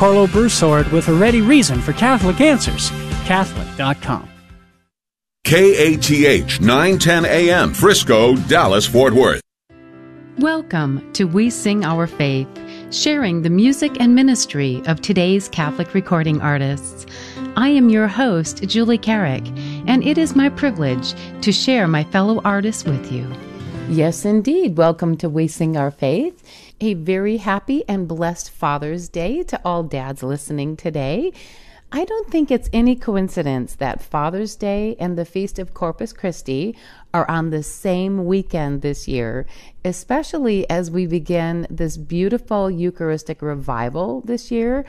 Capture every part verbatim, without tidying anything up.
Carlo Broussard with a ready reason for Catholic Answers, Catholic dot com. K A T H nine ten A M, Frisco, Dallas, Fort Worth. Welcome to We Sing Our Faith, sharing the music and ministry of today's Catholic recording artists. I am your host, Julie Carrick, and it is my privilege to share my fellow artists with you. Yes, indeed. Welcome to We Sing Our Faith. A very happy and blessed Father's Day to all dads listening today. I don't think it's any coincidence that Father's Day and the Feast of Corpus Christi are on the same weekend this year, especially as we begin this beautiful Eucharistic revival this year,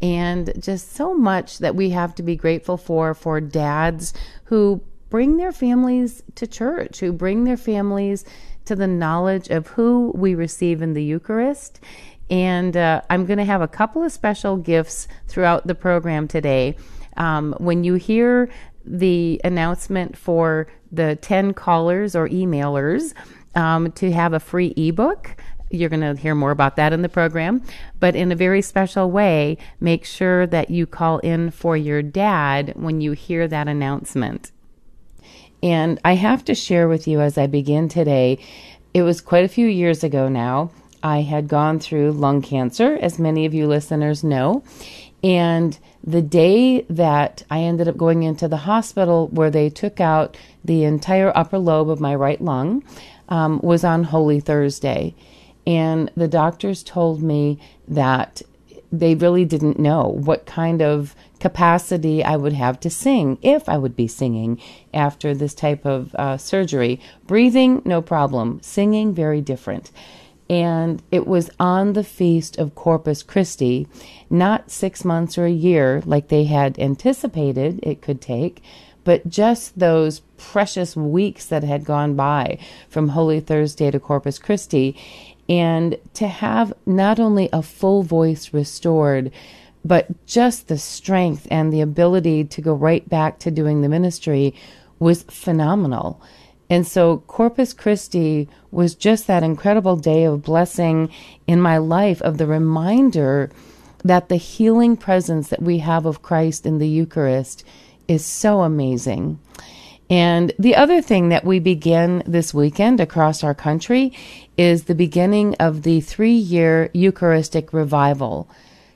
and just so much that we have to be grateful for, for dads who bring their families to church, who bring their families to the knowledge of who we receive in the Eucharist. And uh, I'm going to have a couple of special gifts throughout the program today. Um, when you hear the announcement for the ten callers or emailers um, to have a free ebook, you're going to hear more about that in the program. But in a very special way, make sure that you call in for your dad when you hear that announcement. And I have to share with you as I begin today, it was quite a few years ago now. I had gone through lung cancer, as many of you listeners know, and the day that I ended up going into the hospital where they took out the entire upper lobe of my right lung um, was on Holy Thursday, and the doctors told me that they really didn't know what kind of capacity I would have to sing, if I would be singing after this type of uh, surgery. Breathing, no problem. Singing, very different. And it was on the Feast of Corpus Christi, not six months or a year like they had anticipated it could take, but just those precious weeks that had gone by from Holy Thursday to Corpus Christi. And to have not only a full voice restored, but just the strength and the ability to go right back to doing the ministry was phenomenal. And so Corpus Christi was just that incredible day of blessing in my life, of the reminder that the healing presence that we have of Christ in the Eucharist is so amazing. And the other thing that we begin this weekend across our country is the beginning of the three-year Eucharistic revival.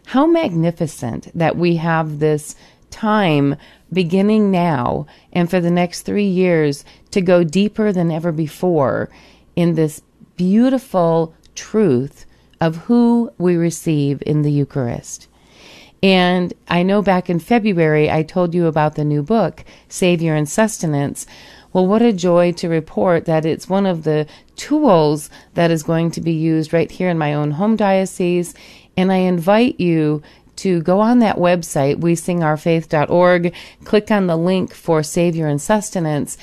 How magnificent that we have this time beginning now and for the next three years to go deeper than ever before in this beautiful truth of who we receive in the Eucharist. And I know back in February, I told you about the new book, Savior and Sustenance. Well, what a joy to report that it's one of the tools that is going to be used right here in my own home diocese. And I invite you to go on that website, We Sing Our Faith dot org, click on the link for Savior and Sustenance,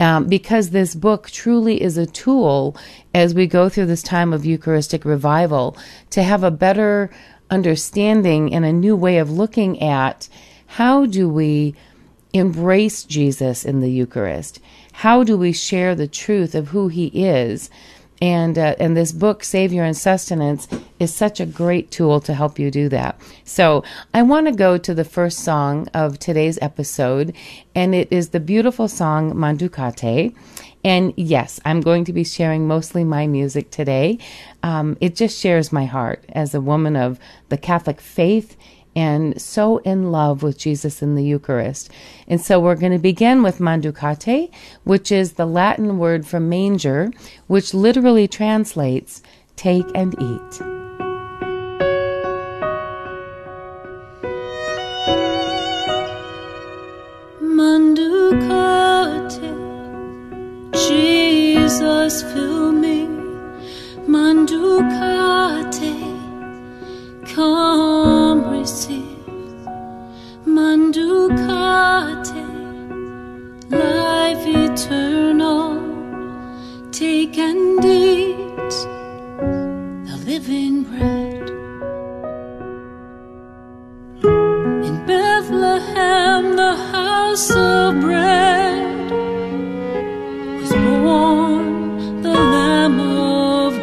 um, because this book truly is a tool as we go through this time of Eucharistic revival to have a better understanding and a new way of looking at how do we embrace Jesus in the Eucharist? How do we share the truth of who he is? And uh, and this book, Savior and Sustenance, is such a great tool to help you do that. So I want to go to the first song of today's episode, and it is the beautiful song Manducate. And yes, I'm going to be sharing mostly my music today. Um, it just shares my heart as a woman of the Catholic faith and so in love with Jesus in the Eucharist. And so we're going to begin with Manducate, which is the Latin word for manger, which literally translates, take and eat. Manducate, Jesus, fill me. Manducate, come. Manducate, life eternal, take and eat the living bread. In Bethlehem, the house of bread, was born the Lamb of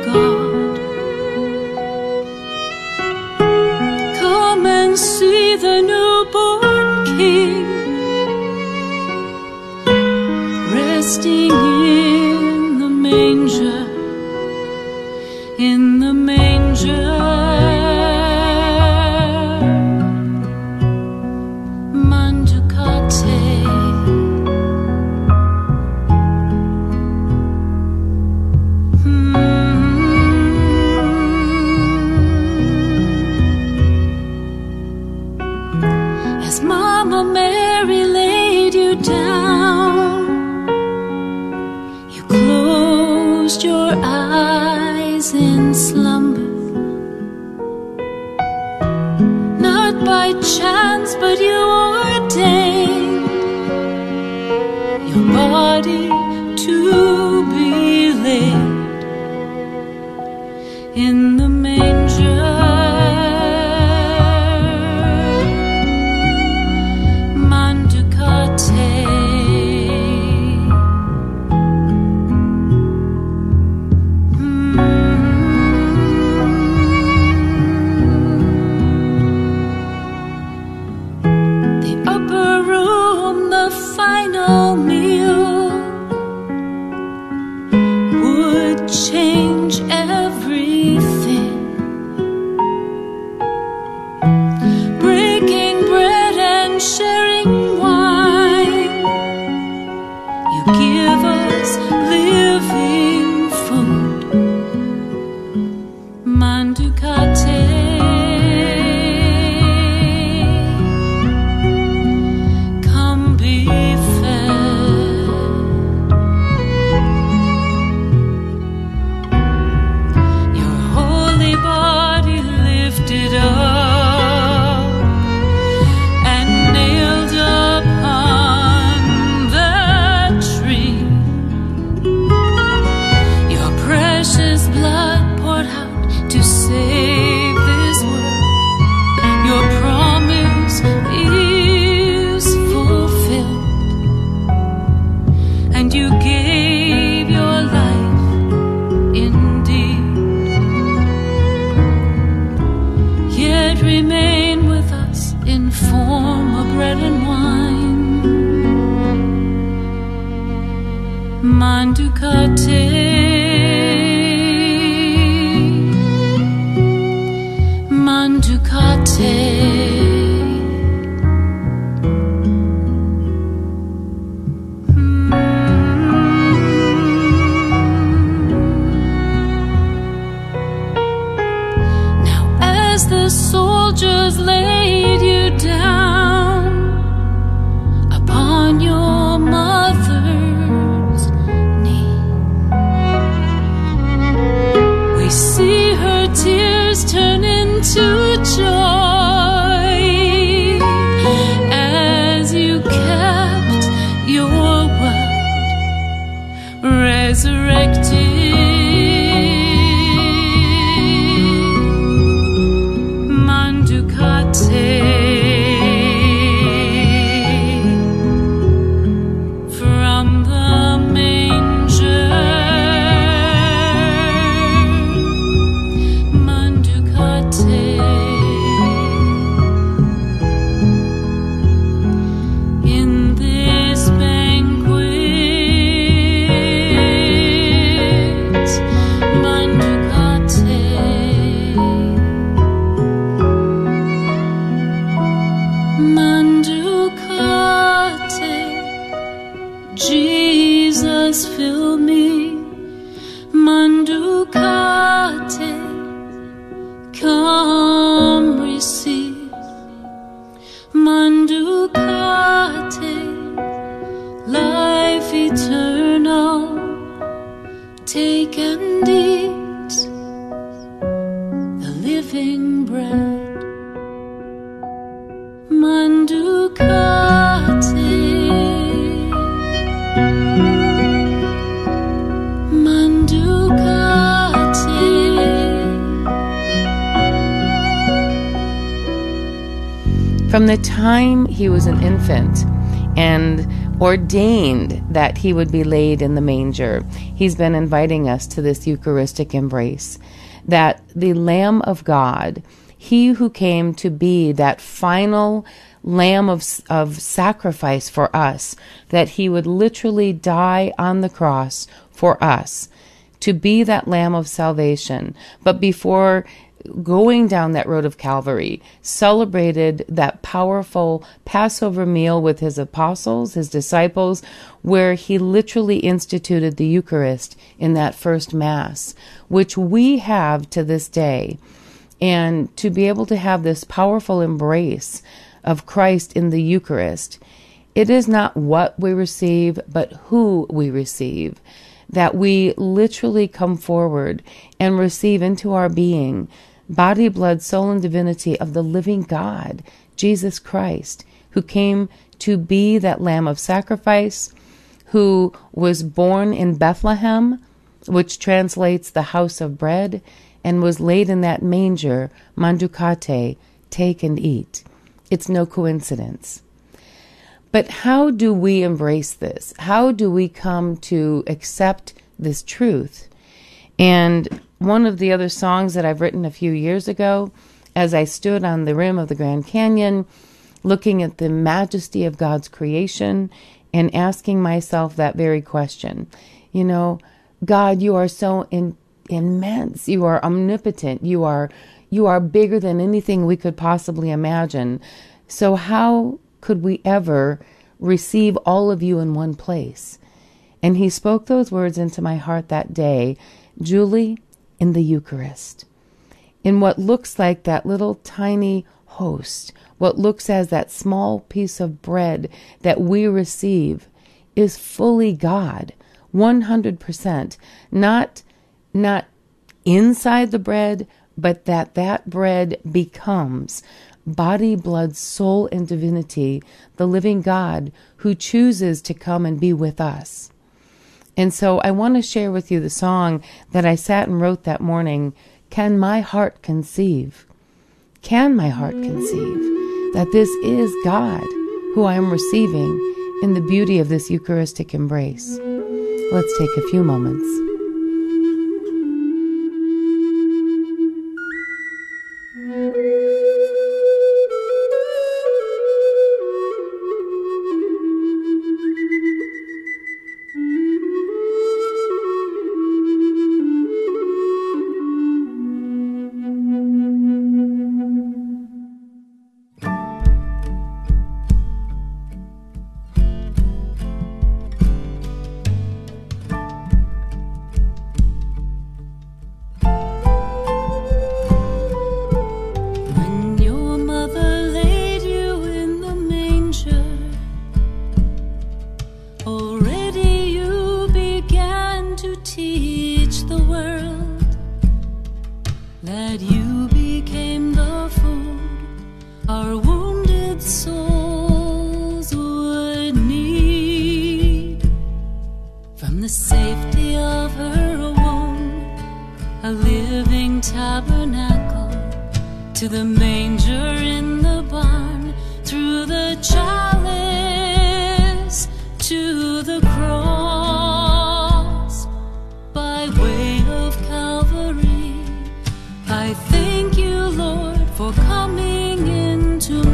God. Come and the newborn King, resting in the manger, in the manger. Manducate. But you ordained your body to be laid in the manger. From the time he was an infant and ordained that he would be laid in the manger, he's been inviting us to this Eucharistic embrace, that the Lamb of God, he who came to be that final lamb of, of sacrifice for us, that he would literally die on the cross for us, to be that lamb of salvation. But before going down that road of Calvary, celebrated that powerful Passover meal with his apostles, his disciples, where he literally instituted the Eucharist in that first Mass, which we have to this day. And to be able to have this powerful embrace of Christ in the Eucharist, it is not what we receive, but who we receive, that we literally come forward and receive into our being body, blood, soul, and divinity of the living God, Jesus Christ, who came to be that Lamb of Sacrifice, who was born in Bethlehem, which translates the house of bread, and was laid in that manger, Manducate, take and eat. It's no coincidence. But how do we embrace this? How do we come to accept this truth? And one of the other songs that I've written a few years ago, as I stood on the rim of the Grand Canyon, looking at the majesty of God's creation and asking myself that very question. You know, God, you are so in, immense. You are omnipotent. You are, you are bigger than anything we could possibly imagine. So how could we ever receive all of you in one place? And he spoke those words into my heart that day, Julie, in the Eucharist, in what looks like that little tiny host, what looks as that small piece of bread that we receive is fully God, one hundred percent, not, not inside the bread, but that that bread becomes body, blood, soul, and divinity, the living God who chooses to come and be with us. And so I want to share with you the song that I sat and wrote that morning, Can My Heart Conceive? Can my heart conceive that this is God who I am receiving in the beauty of this Eucharistic embrace? Let's take a few moments. I thank you, Lord, for coming into my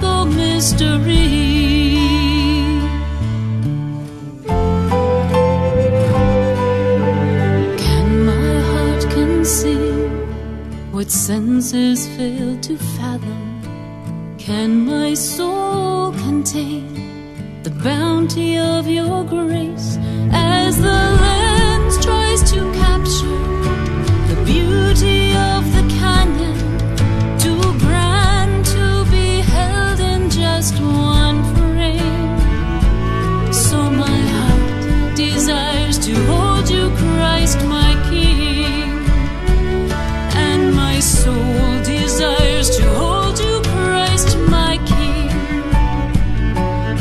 the mystery. What senses fail to fathom, can my soul contain the bounty of your grace as the lens tries to capture the beauty of the canyon, too grand to be held in just one frame? So my heart desires to hold you, Christ my King. My soul desires to hold you, Christ, my King.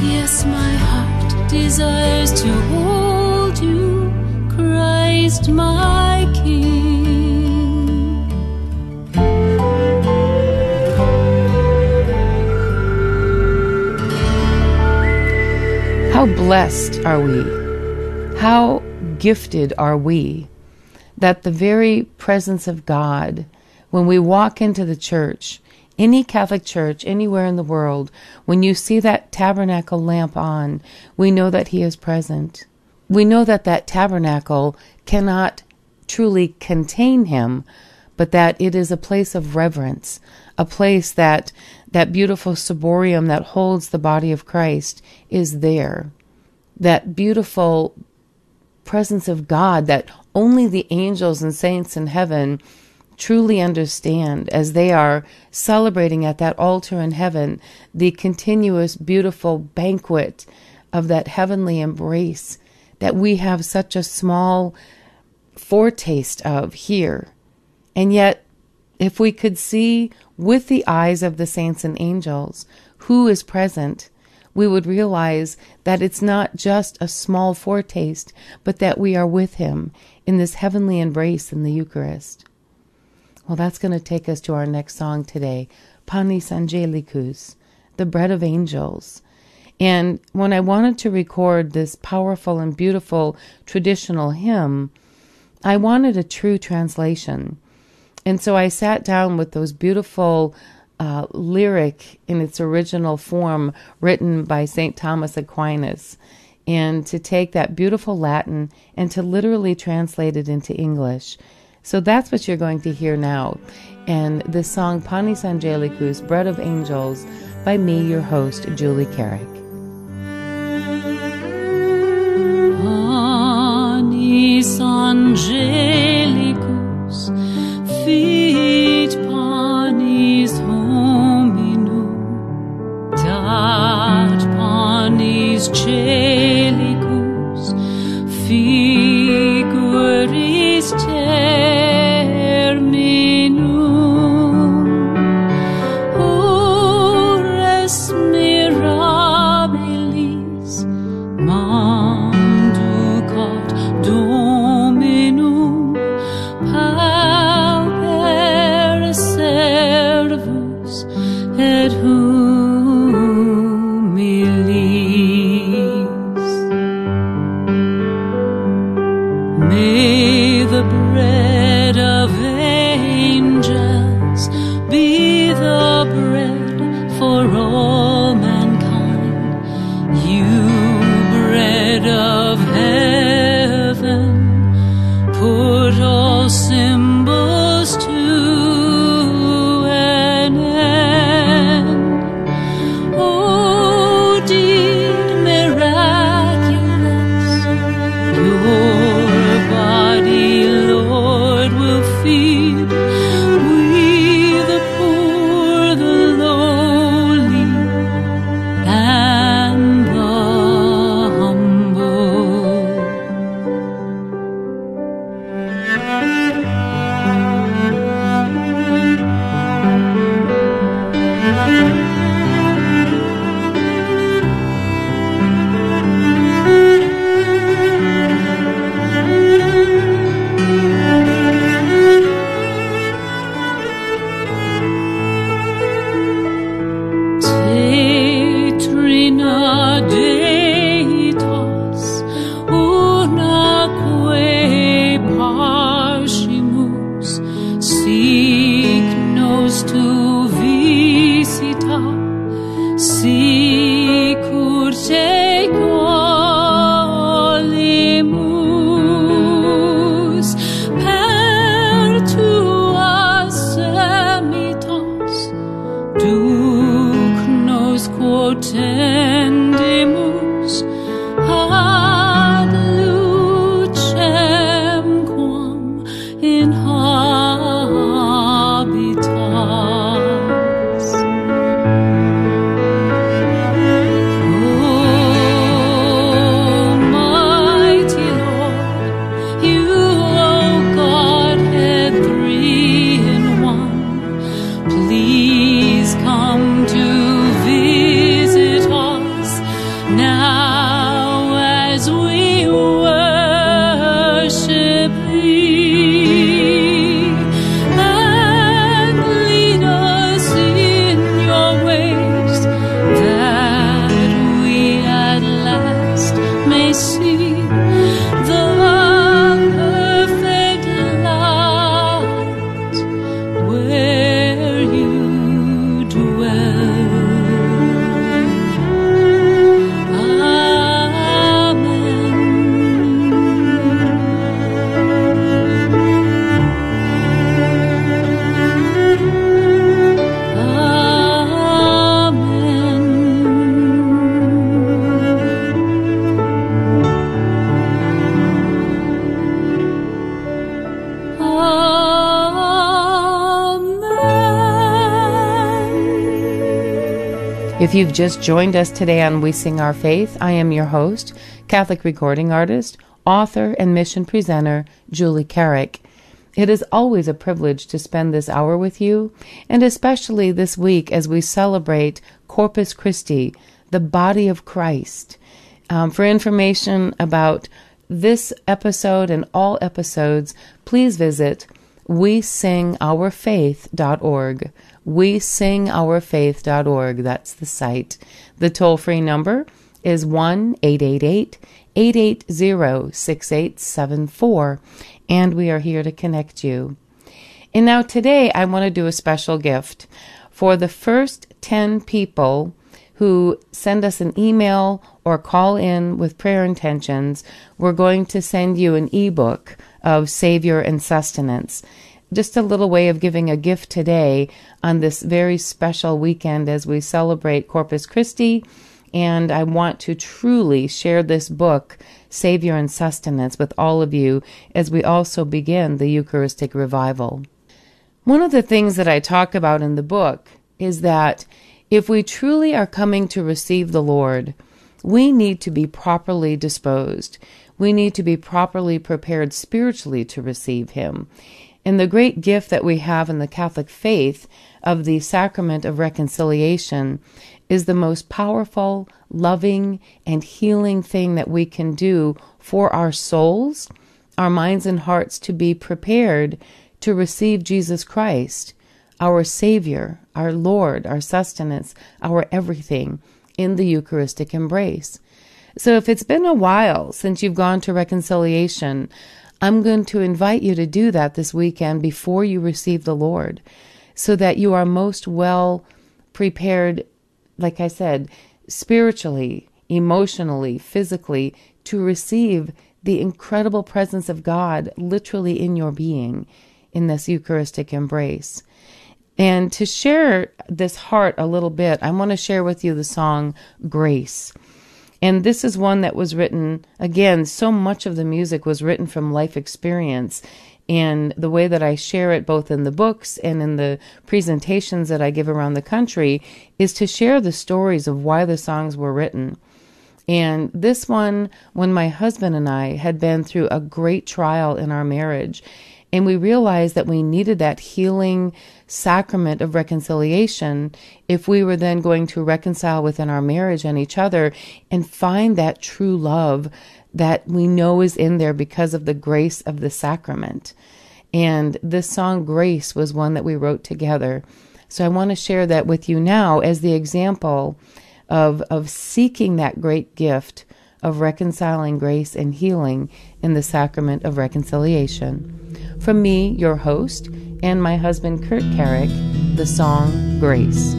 Yes, my heart desires to hold you, Christ, my King. How blessed are we? How gifted are we that the very presence of God, when we walk into the church, any Catholic church, anywhere in the world, when you see that tabernacle lamp on, we know that he is present. We know that that tabernacle cannot truly contain him, but that it is a place of reverence, a place that that beautiful ciborium that holds the body of Christ is there. That beautiful presence of God that only the angels and saints in heaven truly understand as they are celebrating at that altar in heaven the continuous beautiful banquet of that heavenly embrace that we have such a small foretaste of here. And yet, if we could see with the eyes of the saints and angels who is present, we would realize that it's not just a small foretaste, but that we are with him in this heavenly embrace in the Eucharist. Well, that's going to take us to our next song today, Panis Angelicus, the Bread of Angels. And when I wanted to record this powerful and beautiful traditional hymn, I wanted a true translation. And so I sat down with those beautiful uh, lyric in its original form written by Saint Thomas Aquinas, and to take that beautiful Latin and to literally translate it into English. So that's what you're going to hear now. And this song, Panis Angelicus, Bread of Angels, by me, your host, Julie Carrick. Panis Angelicus, fit panis hominum, dat panis celicus, figuris te. At whom he leaves. sicur secolimus per tua semitans duc nos quotendimus ad lucem quam inhabitas. If you've just joined us today on We Sing Our Faith, I am your host, Catholic recording artist, author, and mission presenter, Julie Carrick. It is always a privilege to spend this hour with you, and especially this week as we celebrate Corpus Christi, the body of Christ. Um, for information about this episode and all episodes, please visit We Sing Our Faith dot org. We Sing Our Faith dot org. That's the site. The toll-free number is one eight eight eight, eight eight zero, six eight seven four, and we are here to connect you. And now today I want to do a special gift for the first ten people who send us an email or call in with prayer intentions. We're going to send you an ebook of Savior and Sustenance. Just a little way of giving a gift today on this very special weekend as we celebrate Corpus Christi. And I want to truly share this book, Savior and Sustenance, with all of you as we also begin the Eucharistic revival. One of the things that I talk about in the book is that if we truly are coming to receive the Lord, we need to be properly disposed. We need to be properly prepared spiritually to receive Him. And the great gift that we have in the Catholic faith of the sacrament of reconciliation is the most powerful, loving, and healing thing that we can do for our souls, our minds and hearts to be prepared to receive Jesus Christ, our Savior, our Lord, our sustenance, our everything in the Eucharistic embrace. So if it's been a while since you've gone to reconciliation, I'm going to invite you to do that this weekend before you receive the Lord so that you are most well prepared, like I said, spiritually, emotionally, physically, to receive the incredible presence of God literally in your being in this Eucharistic embrace. And to share this heart a little bit, I want to share with you the song Grace. And this is one that was written, again, so much of the music was written from life experience. And the way that I share it, both in the books and in the presentations that I give around the country, is to share the stories of why the songs were written. And this one, when my husband and I had been through a great trial in our marriage, and we realized that we needed that healing sacrament of reconciliation if we were then going to reconcile within our marriage and each other and find that true love that we know is in there because of the grace of the sacrament. And this song, Grace, was one that we wrote together. So I want to share that with you now as the example of, of seeking that great gift of reconciling grace and healing in the sacrament of reconciliation. From me, your host, and my husband Kurt Carrick, the song Grace.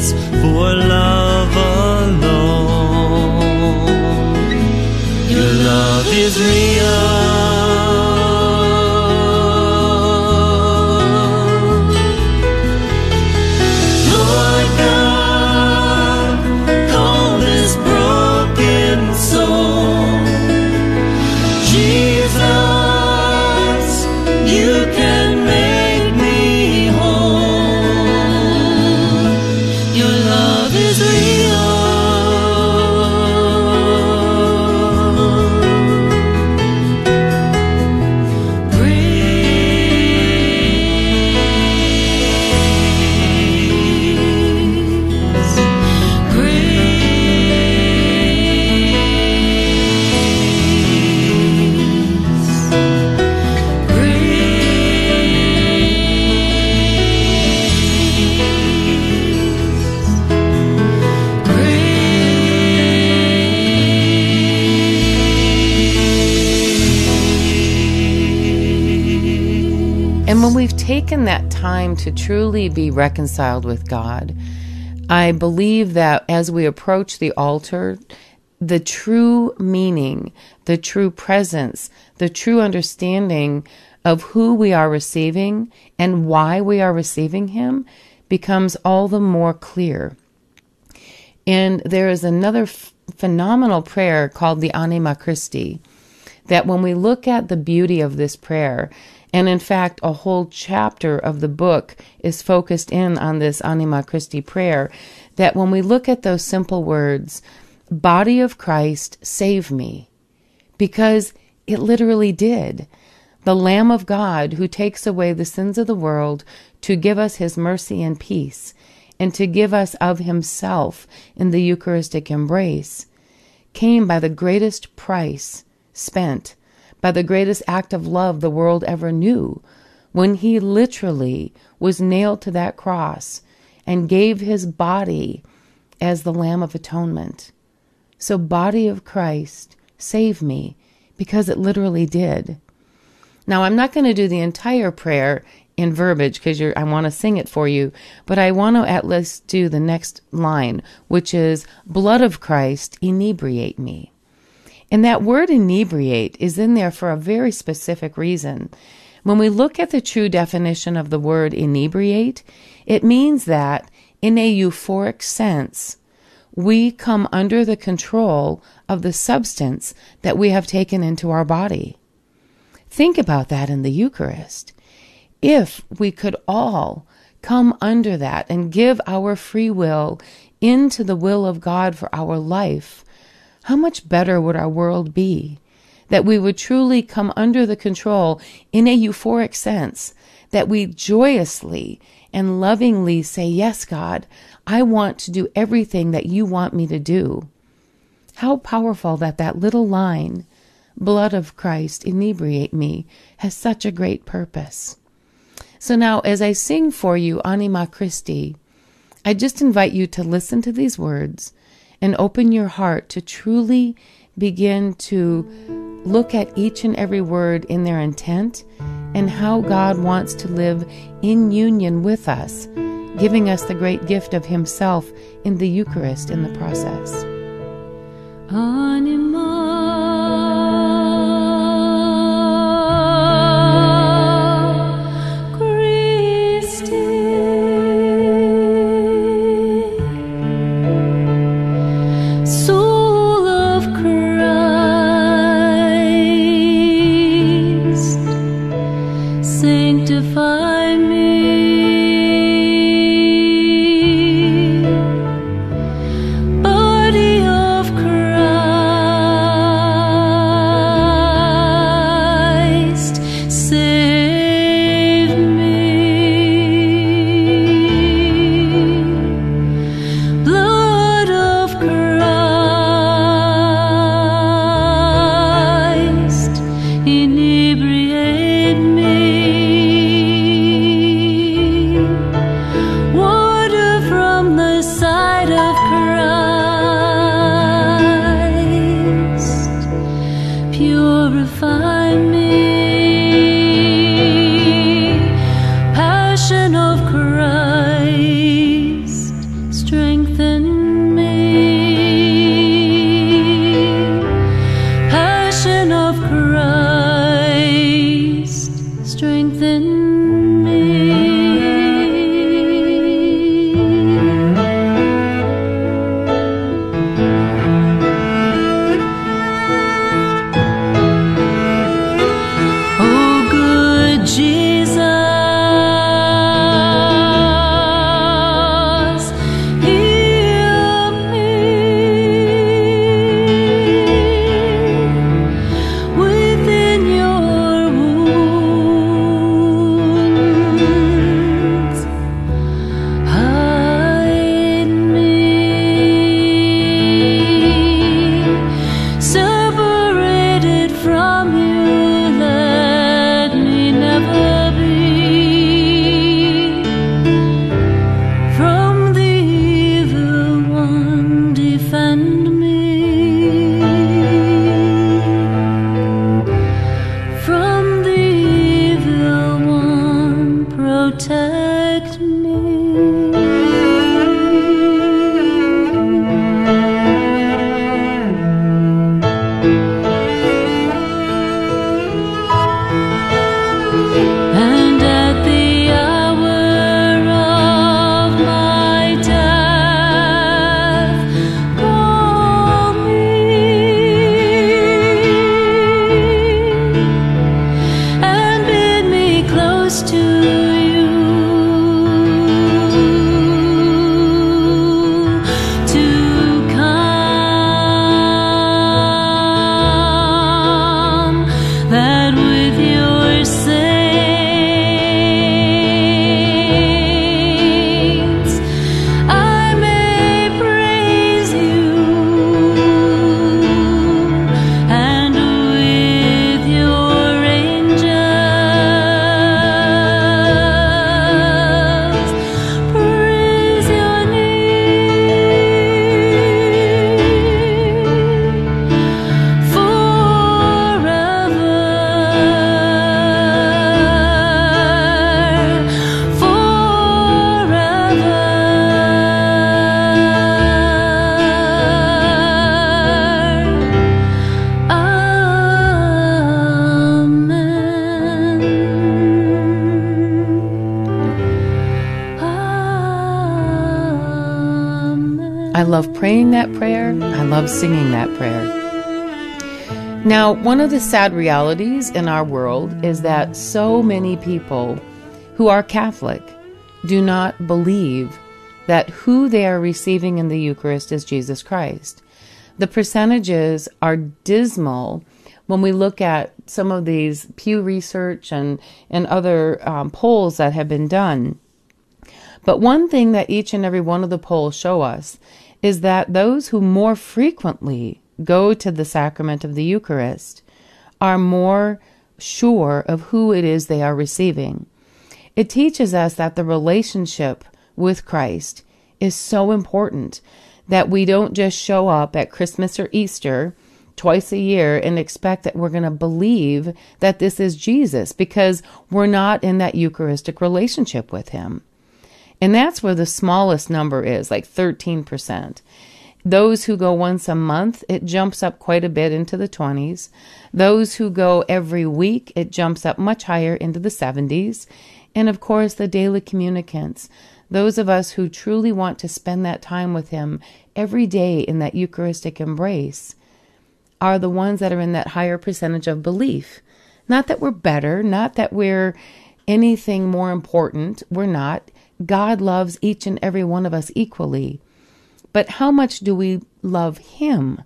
that's for love alone. Your love is real, Lord God. Call this broken soul, Jesus, you can. When we've taken that time to truly be reconciled with God, I believe that as we approach the altar, the true meaning, the true presence, the true understanding of who we are receiving and why we are receiving Him becomes all the more clear. And there is another f- phenomenal prayer called the Anima Christi, that when we look at the beauty of this prayer, and in fact, a whole chapter of the book is focused in on this Anima Christi prayer, that when we look at those simple words, Body of Christ, save me, because it literally did. The Lamb of God who takes away the sins of the world to give us His mercy and peace, and to give us of Himself in the Eucharistic embrace, came by the greatest price spent, by the greatest act of love the world ever knew, when He literally was nailed to that cross and gave His body as the Lamb of Atonement. So, Body of Christ, save me, because it literally did. Now, I'm not going to do the entire prayer in verbiage, because I want to sing it for you, but I want to at least do the next line, which is, Blood of Christ, inebriate me. And that word inebriate is in there for a very specific reason. When we look at the true definition of the word inebriate, it means that in a euphoric sense, we come under the control of the substance that we have taken into our body. Think about that in the Eucharist. If we could all come under that and give our free will into the will of God for our life, how much better would our world be? That we would truly come under the control in a euphoric sense, that we joyously and lovingly say, yes, God, I want to do everything that you want me to do. How powerful that that little line, Blood of Christ, inebriate me, has such a great purpose. So now, as I sing for you Anima Christi, I just invite you to listen to these words and open your heart to truly begin to look at each and every word in their intent and how God wants to live in union with us, giving us the great gift of Himself in the Eucharist in the process. Anima Christi. Inebriate me. strengthen me. Oh, good Jesus, heal me within your wounds, hide me, separated from you, let me never be from the evil one, defend me from the evil one, protect me. And at the hour of my death, call me and bid me close to you, to come, that with your saints I may praise you, and with your angels praise your name forever, forever. Amen. Amen. I love praying that prayer. I love singing that prayer. Now, one of the sad realities in our world is that so many people who are Catholic do not believe that who they are receiving in the Eucharist is Jesus Christ. The percentages are dismal when we look at some of these Pew Research and, and other um, polls that have been done. But one thing that each and every one of the polls show us is that those who more frequently go to the sacrament of the Eucharist are more sure of who it is they are receiving. It teaches us that the relationship with Christ is so important, that we don't just show up at Christmas or Easter twice a year and expect that we're going to believe that this is Jesus, because we're not in that Eucharistic relationship with him. And that's where the smallest number is, like thirteen percent. Those who go once a month, it jumps up quite a bit into the twenties. Those who go every week, it jumps up much higher into the seventies. And of course, the daily communicants, those of us who truly want to spend that time with him every day in that Eucharistic embrace, are the ones that are in that higher percentage of belief. Not that we're better, not that we're anything more important. We're not. God loves each and every one of us equally. But how much do we love him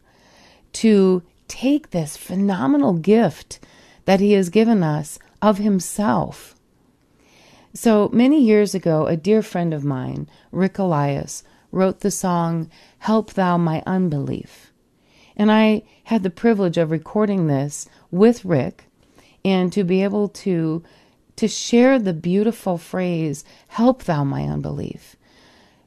to take this phenomenal gift that he has given us of himself? So many years ago, a dear friend of mine, Rick Elias, wrote the song, "Help Thou My Unbelief." And I had the privilege of recording this with Rick, and to be able to, to share the beautiful phrase, "Help Thou My Unbelief."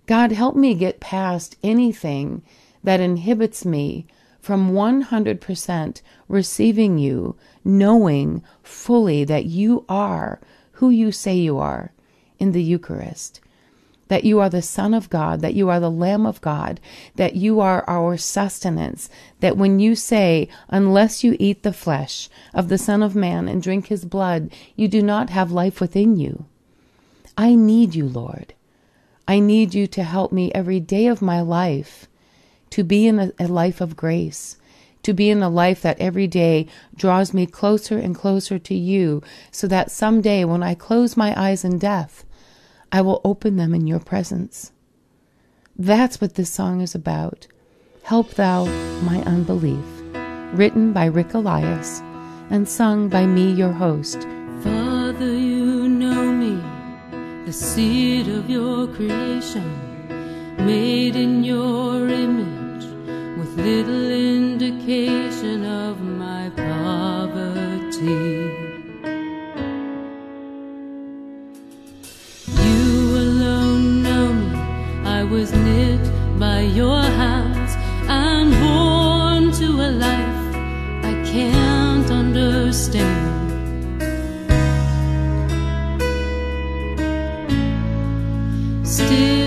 God, help me get past anything that inhibits me from one hundred percent receiving you, knowing fully that you are who you say you are in the Eucharist. that you are the Son of God, that you are the Lamb of God, that you are our sustenance, that when you say, unless you eat the flesh of the Son of Man and drink his blood, you do not have life within you. I need you, Lord. I need you to help me every day of my life to be in a, a life of grace, to be in a life that every day draws me closer and closer to you, so that someday when I close my eyes in death, I will open them in your presence. That's what this song is about. Help Thou My Unbelief, written by Rick Elias and sung by me, your host. Father, you know me, the seed of your creation, made in your image, with little indication of my poverty. You alone know me, I was knit by your hands and born to a life I can't understand. Still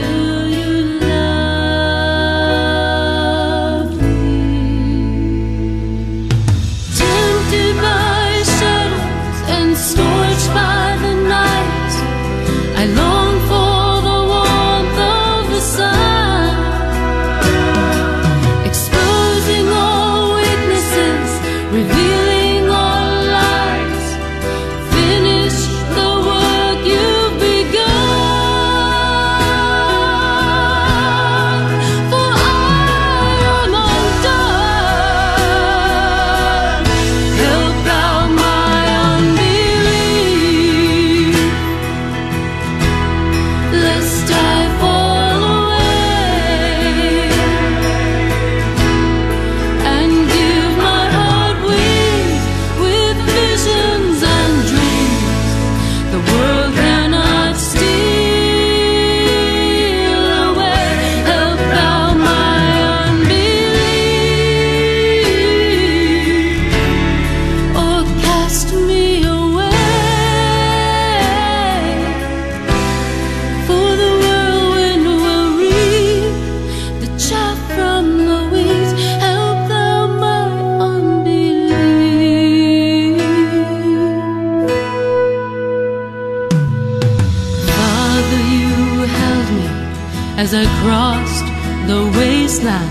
as I crossed the wasteland,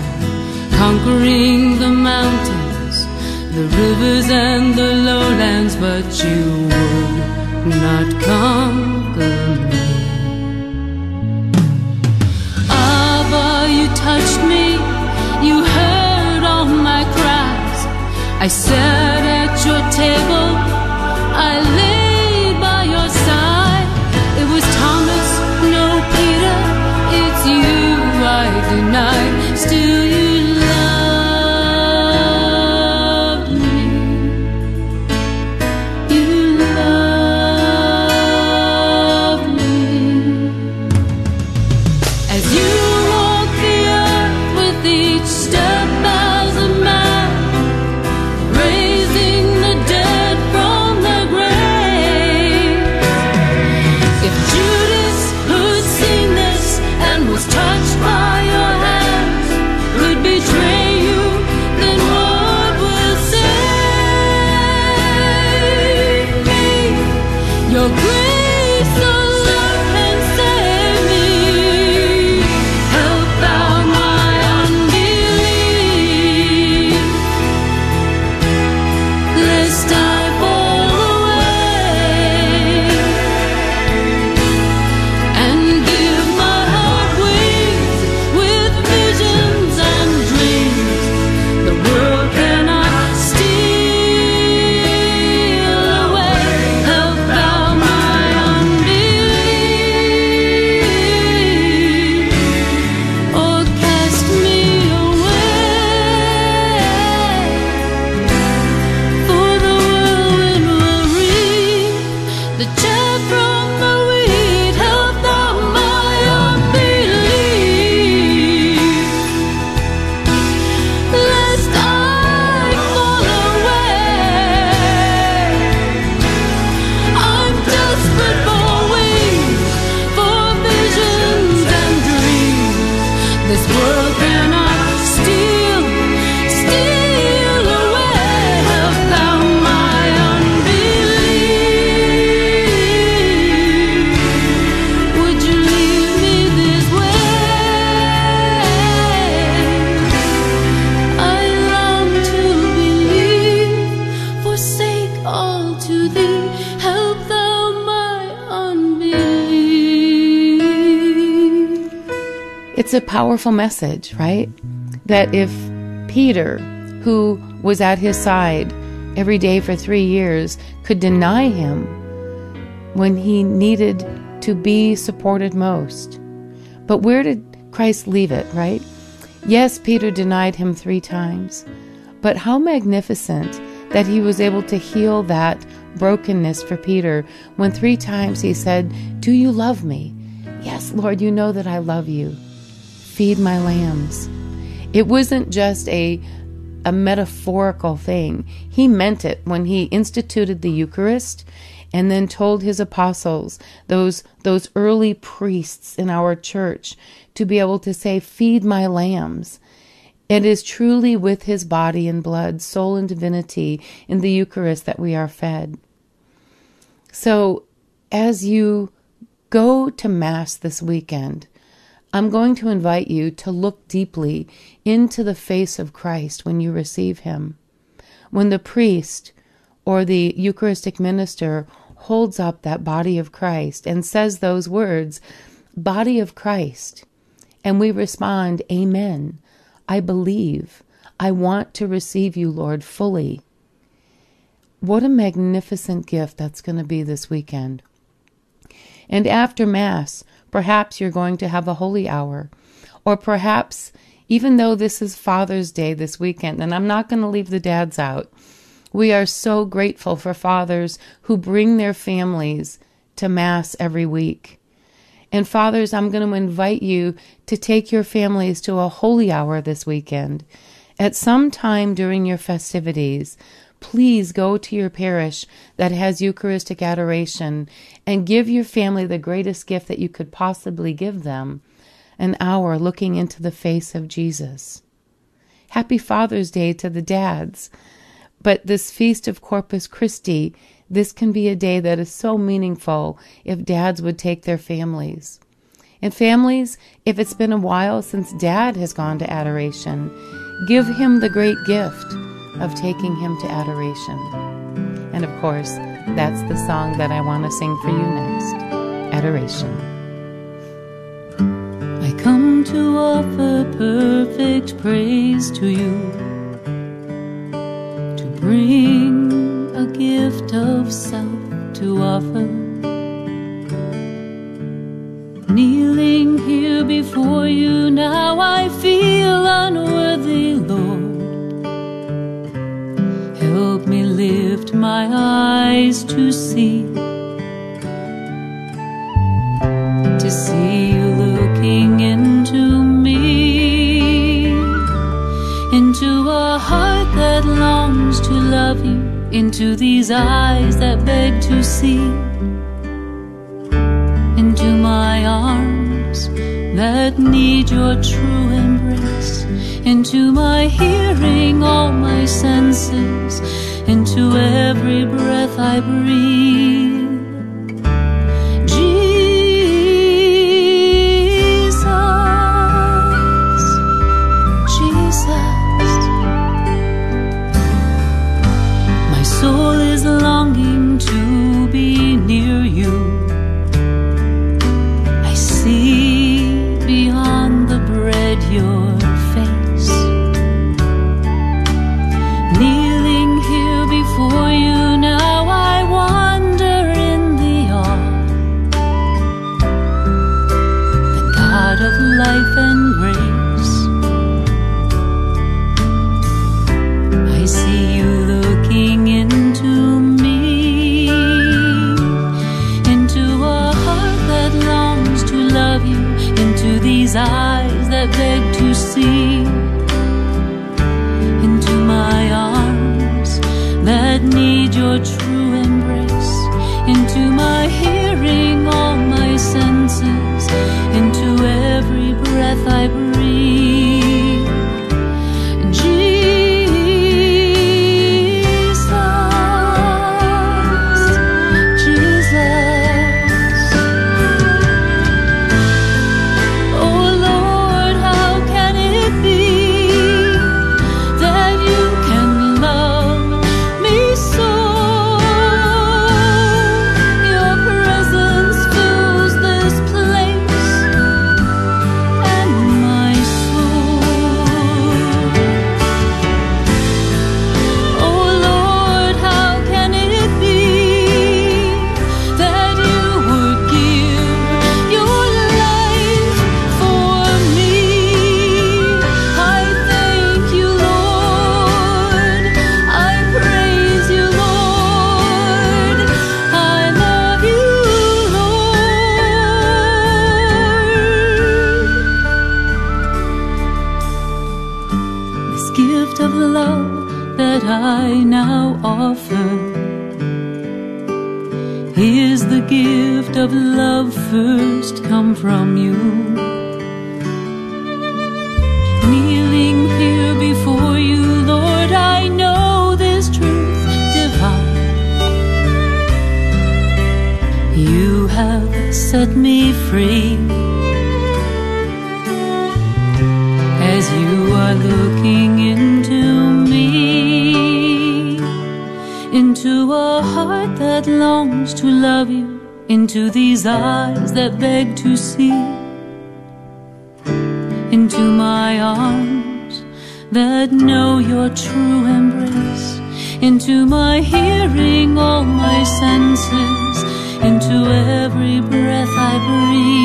conquering the mountains, the rivers and the lowlands, but you would not conquer me. Abba, you touched me, you heard all my cries. I sat at your table, I lay by your side. It was Thomas, no Peter, it's you I deny. Still you love me, you love me. As you walk the earth with each step as a man, raising the dead from the grave. If Judas who'd seen this and was touched by your hands could betray you, then what will save me? Your grace alone can save me. Help Thou my unbelief, lest I fall away and give my heart wings with visions and dreams the world cannot steal away. Help Thou my unbelief, or cast me away, for the whirlwind will read the chaff from the wheat. Help Thou my unbelief, lest I fall away. I'm desperate for wings, for visions It's a powerful message, right? That if Peter, who was at his side every day for three years, could deny him when he needed to be supported most. But where did Christ leave it, right? Yes, Peter denied him three times, but how magnificent that he was able to heal that brokenness for Peter when three times he said, "Do you love me?" "Yes, Lord, you know that I love you." "Feed my lambs." It wasn't just a a metaphorical thing. He meant it when he instituted the Eucharist and then told his apostles, those those early priests in our church, to be able to say, "Feed my lambs." It is truly with his body and blood, soul and divinity in the Eucharist that we are fed. So as you go to Mass this weekend, I'm going to invite you to look deeply into the face of Christ when you receive him. When the priest or the Eucharistic minister holds up that body of Christ and says those words, "Body of Christ," and we respond, "Amen. I believe. I want to receive you, Lord, fully." What a magnificent gift that's going to be this weekend. And after Mass, perhaps you're going to have a holy hour, or perhaps, even though this is Father's Day this weekend, and I'm not going to leave the dads out, we are so grateful for fathers who bring their families to Mass every week. And fathers, I'm going to invite you to take your families to a holy hour this weekend. At some time during your festivities, please go to your parish that has Eucharistic adoration and give your family the greatest gift that you could possibly give them, an hour looking into the face of Jesus. Happy Father's Day to the dads. But this Feast of Corpus Christi, this can be a day that is so meaningful if dads would take their families. And families, if it's been a while since dad has gone to adoration, give him the great gift of taking him to adoration. And of course, that's the song that I want to sing for you next, Adoration. I come to offer perfect praise to you, to bring a gift of self to offer, kneeling here before you. Now I feel unworthy, Lord, help me lift my eyes to see, to see you looking into me, into a heart that longs to love you, into these eyes that beg to see, into my arms that need your true embrace, into my hearing, all my senses, into every breath I breathe. Jesus, Jesus, my soul is longing to be near you. I see beyond the bread your face, for you. Now I wander in the awe, the God of life and grace. I see you looking into me, into a heart that longs to love you, into these eyes that beg to see, into my arms that need your true embrace, into my hearing, all my senses, into every breath I breathe. Jesus, Jesus, oh Lord, how can it be that you can love me so? I now offer. Here's the gift of love first come from you. Kneeling here before you, Lord, I know this truth divine. You have set me free. As you are looking into me, into a heart that longs to love you, into these eyes that beg to see, into my arms that know your true embrace, into my hearing, all my senses, into every breath I breathe.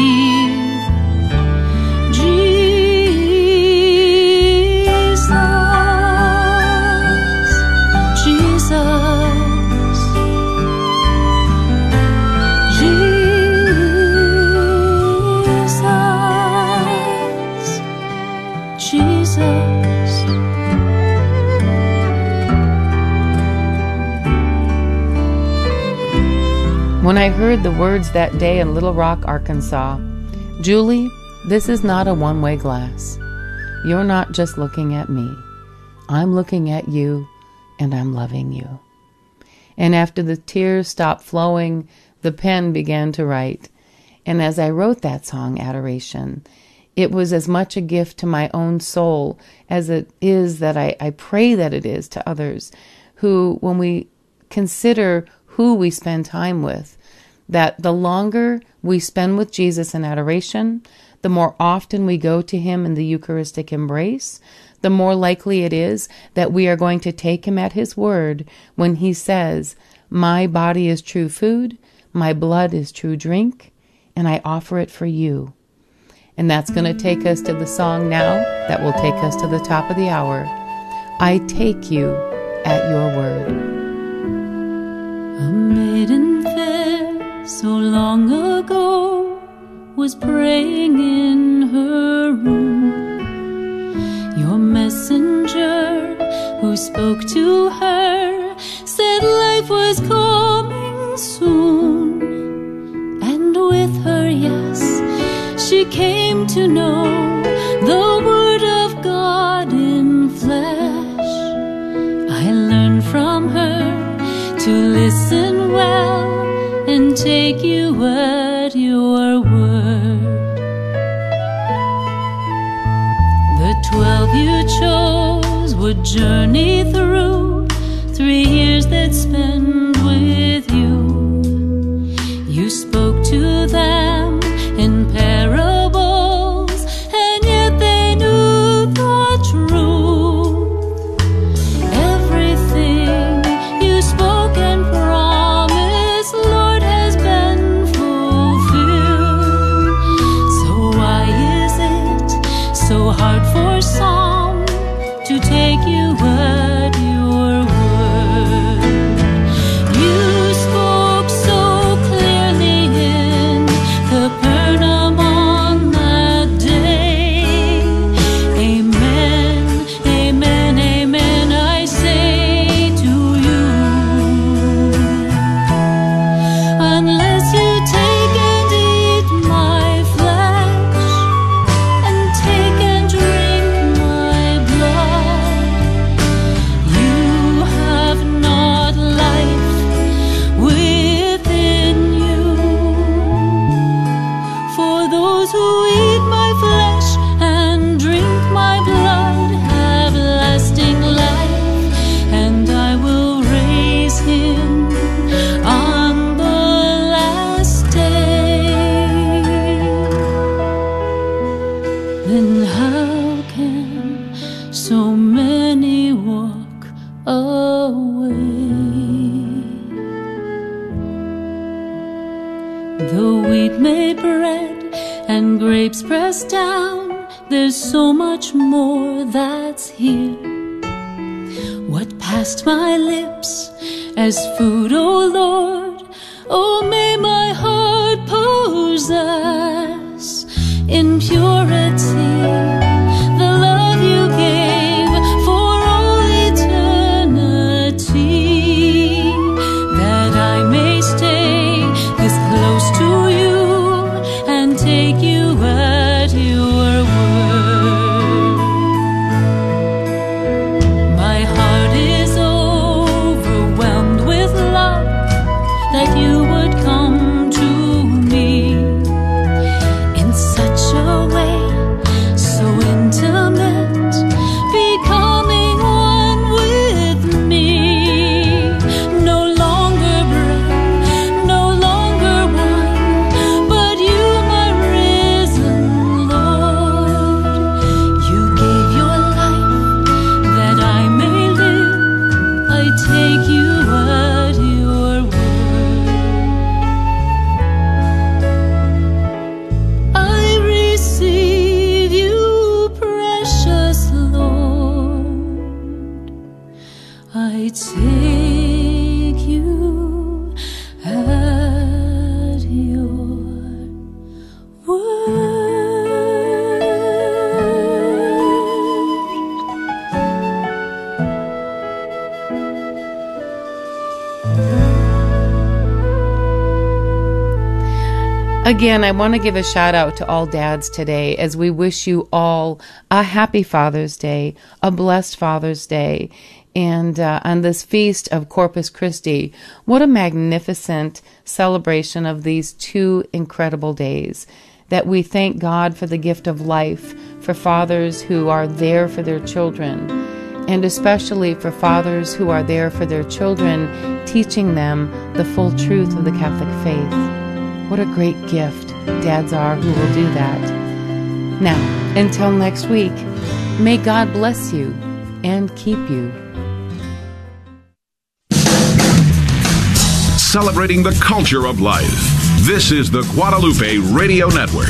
When I heard the words that day in Little Rock, Arkansas, Julie, this is not a one-way glass. You're not just looking at me. I'm looking at you, and I'm loving you. And after the tears stopped flowing, the pen began to write. And as I wrote that song, Adoration, it was as much a gift to my own soul as it is that I, I pray that it is to others who, when we consider who we spend time with, that the longer we spend with Jesus in adoration, the more often we go to him in the Eucharistic embrace, the more likely it is that we are going to take him at his word when he says, my body is true food, my blood is true drink, and I offer it for you. And that's going to take us to the song now that will take us to the top of the hour. I take you at your word. A maiden fair, so long ago, was praying in her room. Your messenger, who spoke to her, said life was coming soon. And with her, yes, she came to know the word of God in flesh. I learned from her to listen well and take you at your word. The twelve you chose would journey through three years they'd spend with you. You spoke to them in parables, and yet they knew the truth. Purity, the love you gave for all eternity. Again, I want to give a shout out to all dads today as we wish you all a happy Father's Day, a blessed Father's Day. And uh, on this feast of Corpus Christi, what a magnificent celebration of these two incredible days, that we thank God for the gift of life, for fathers who are there for their children, and especially for fathers who are there for their children, teaching them the full truth of the Catholic faith. What a great gift dads are who will do that. Now, until next week, may God bless you and keep you. Celebrating the culture of life. This is the Guadalupe Radio Network.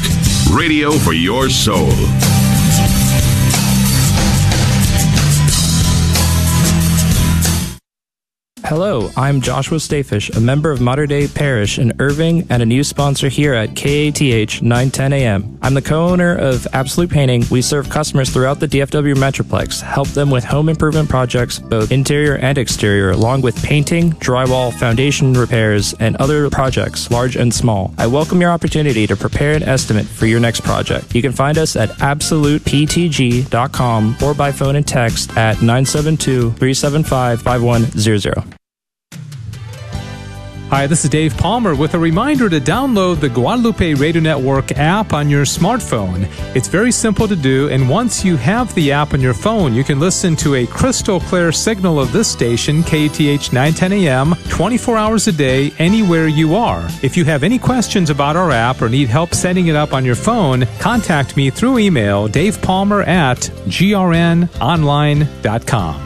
Radio for your soul. Hello, I'm Joshua Stayfish, a member of Mater Dei Parish in Irving and a new sponsor here at KATH nine ten A M. I'm the co-owner of Absolute Painting. We serve customers throughout the D F W Metroplex, help them with home improvement projects, both interior and exterior, along with painting, drywall, foundation repairs, and other projects, large and small. I welcome your opportunity to prepare an estimate for your next project. You can find us at Absolute P T G dot com or by phone and text at nine seven two, three seven five, five one zero zero. Hi, this is Dave Palmer with a reminder to download the Guadalupe Radio Network app on your smartphone. It's very simple to do, and once you have the app on your phone, you can listen to a crystal clear signal of this station, KATH nine ten A M, twenty-four hours a day, anywhere you are. If you have any questions about our app or need help setting it up on your phone, contact me through email, davepalmer at g r n online dot com.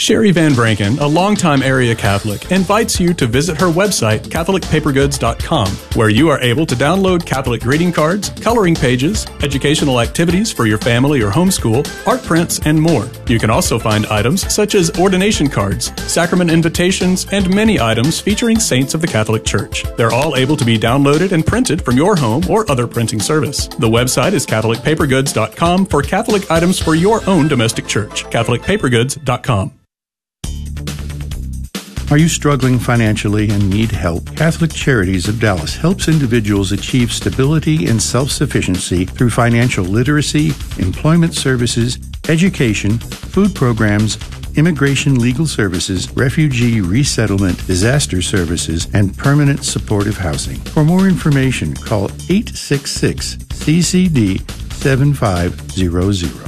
Sherry Van Branken, a longtime area Catholic, invites you to visit her website, Catholic Paper Goods dot com, where you are able to download Catholic greeting cards, coloring pages, educational activities for your family or homeschool, art prints, and more. You can also find items such as ordination cards, sacrament invitations, and many items featuring saints of the Catholic Church. They're all able to be downloaded and printed from your home or other printing service. The website is Catholic Paper Goods dot com for Catholic items for your own domestic church, Catholic Paper Goods dot com. Are you struggling financially and need help? Catholic Charities of Dallas helps individuals achieve stability and self-sufficiency through financial literacy, employment services, education, food programs, immigration legal services, refugee resettlement, disaster services, and permanent supportive housing. For more information, call eight six six, C C D, seven five zero zero.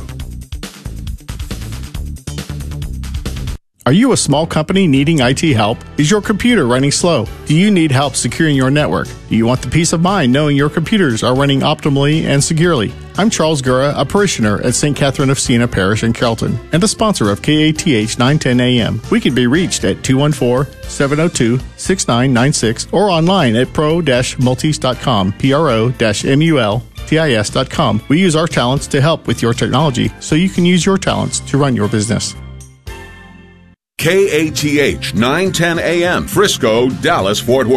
Are you a small company needing I T help? Is your computer running slow? Do you need help securing your network? Do you want the peace of mind knowing your computers are running optimally and securely? I'm Charles Gura, a parishioner at Saint Catherine of Siena Parish in Carrollton and a sponsor of KATH nine ten A M. We can be reached at two one four, seven zero two, six nine nine six or online at pro multis dot com, P R O M U L T I S dot com. We use our talents to help with your technology so you can use your talents to run your business. KATH nine ten A M, Frisco, Dallas, Fort Worth.